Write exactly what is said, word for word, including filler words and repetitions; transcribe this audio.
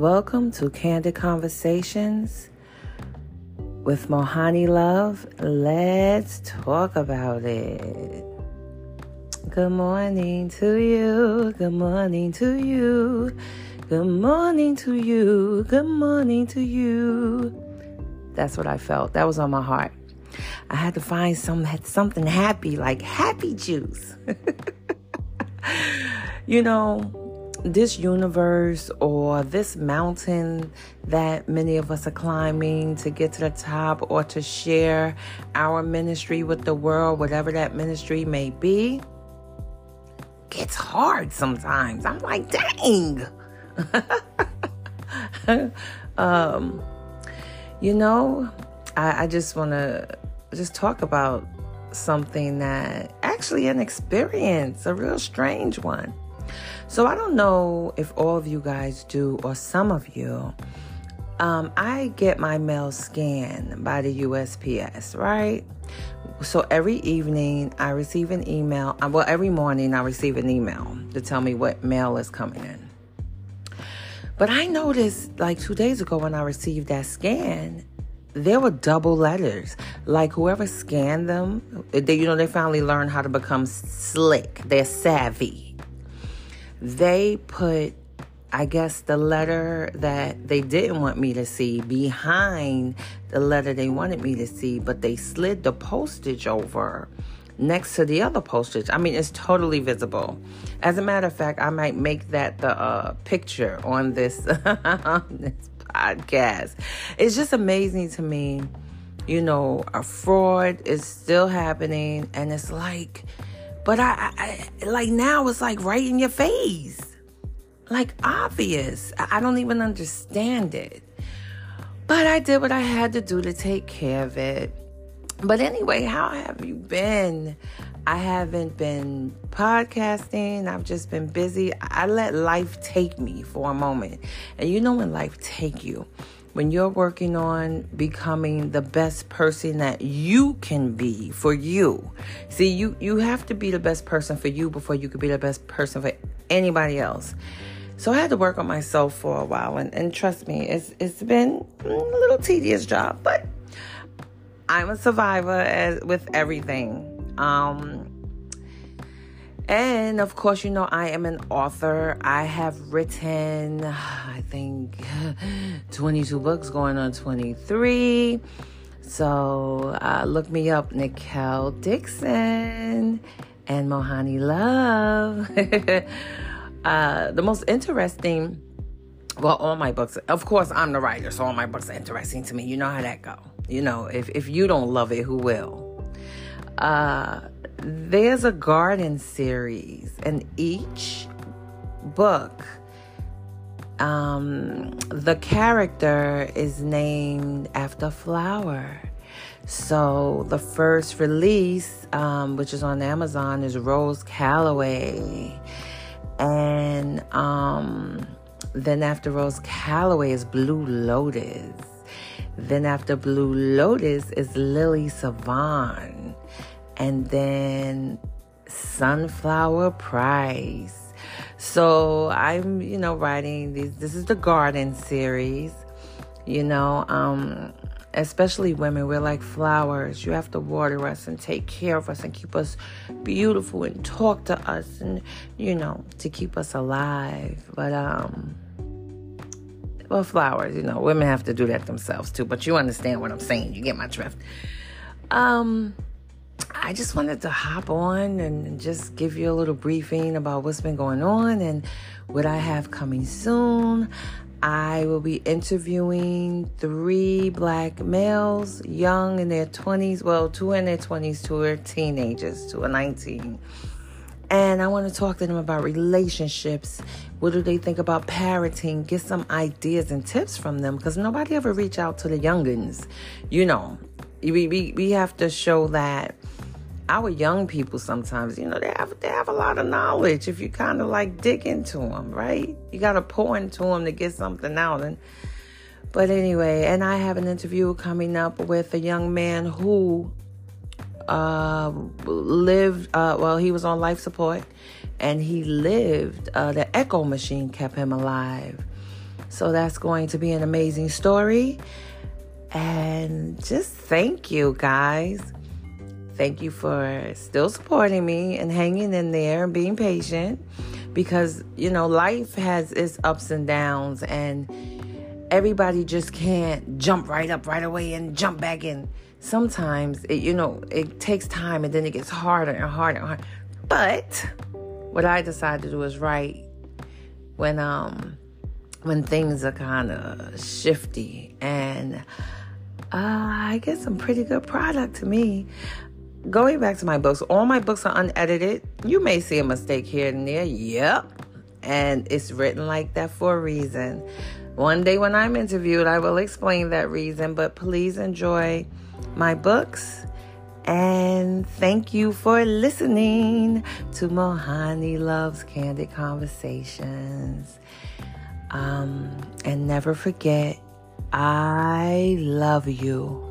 Welcome to Candid Conversations with Mohani Love. Let's talk about it. Good morning to you. Good morning to you. Good morning to you. Good morning to you. That's what I felt. That was on my heart. I had to find some something happy, like happy juice. You know, this universe or this mountain that many of us are climbing to get to the top or to share our ministry with the world, whatever that ministry may be, gets hard sometimes. I'm like, dang. um, you know, I, I just want to just talk about something that actually an experience, a real strange one. So I don't know if all of you guys do or some of you, um, I get my mail scanned by the U S P S, right? So every evening I receive an email. Well, every morning I receive an email to tell me what mail is coming in. But I noticed like two days ago when I received that scan, there were double letters. Like whoever scanned them, they, you know, they finally learned how to become slick. They're savvy. They put, I guess, the letter that they didn't want me to see behind the letter they wanted me to see, but they slid the postage over next to the other postage. I mean, it's totally visible. As a matter of fact, I might make that the uh, picture on this, on this podcast. It's just amazing to me. You know, a fraud is still happening, and it's like... But I, I, like now it's like right in your face, like obvious. I don't even understand it. But I did what I had to do to take care of it. But anyway, how have you been? I haven't been podcasting. I've just been busy. I let life take me for a moment. And you know when life take you, when you're working on becoming the best person that you can be for you. See, you, you have to be the best person for you before you could be the best person for anybody else. So I had to work on myself for a while. And, and trust me, it's it's been a little tedious job. But I'm a survivor as, with everything. Um, and, of course, you know, I am an author. I have written, I think, twenty-two books going on twenty-three. So uh, look me up, Nikkel Dixon and Mohani Love. uh, the most interesting, well, all my books. Of course, I'm the writer, so all my books are interesting to me. You know how that go. You know, if, if you don't love it, who will? Uh... There's a garden series, and each book, um, the character is named after a flower. So the first release, um, which is on Amazon, is Rose Calloway. And um, then after Rose Calloway is Blue Lotus. Then after Blue Lotus is Lily Savant. And then Sunflower Price. So I'm, you know, writing these. This is the garden series. You know, um, especially women, we're like flowers. You have to water us and take care of us and keep us beautiful and talk to us and, you know, to keep us alive. But, um, well, flowers, you know, women have to do that themselves too. But you understand what I'm saying. You get my drift. Um... I just wanted to hop on and just give you a little briefing about what's been going on and what I have coming soon. I will be interviewing three black males, young in their twenties. Well, two in their twenties, two are teenagers, two are nineteen. And I want to talk to them about relationships. What do they think about parenting? Get some ideas and tips from them because nobody ever reach out to the youngins, you know. We, we we have to show that our young people sometimes, you know, they have they have a lot of knowledge. If you kind of like dig into them, right? You got to pour into them to get something out. And but anyway, and I have an interview coming up with a young man who uh, lived. Uh, well, he was on life support, and he lived. Uh, the echo machine kept him alive. So that's going to be an amazing story. And just thank you, guys. Thank you for still supporting me and hanging in there and being patient, because, you know, life has its ups and downs, and everybody just can't jump right up right away and jump back in. Sometimes, it, you know, it takes time, and then it gets harder and harder and harder. But what I decide to do is write when, um, when things are kind of shifty, and uh, I get some pretty good product to me. Going back to my books, all my books are unedited. You may see a mistake here and there. Yep. And it's written like that for a reason. One day when I'm interviewed, I will explain that reason, but please enjoy my books. And thank you for listening to Mohani Love's Candid Conversations. Um, and never forget, I love you.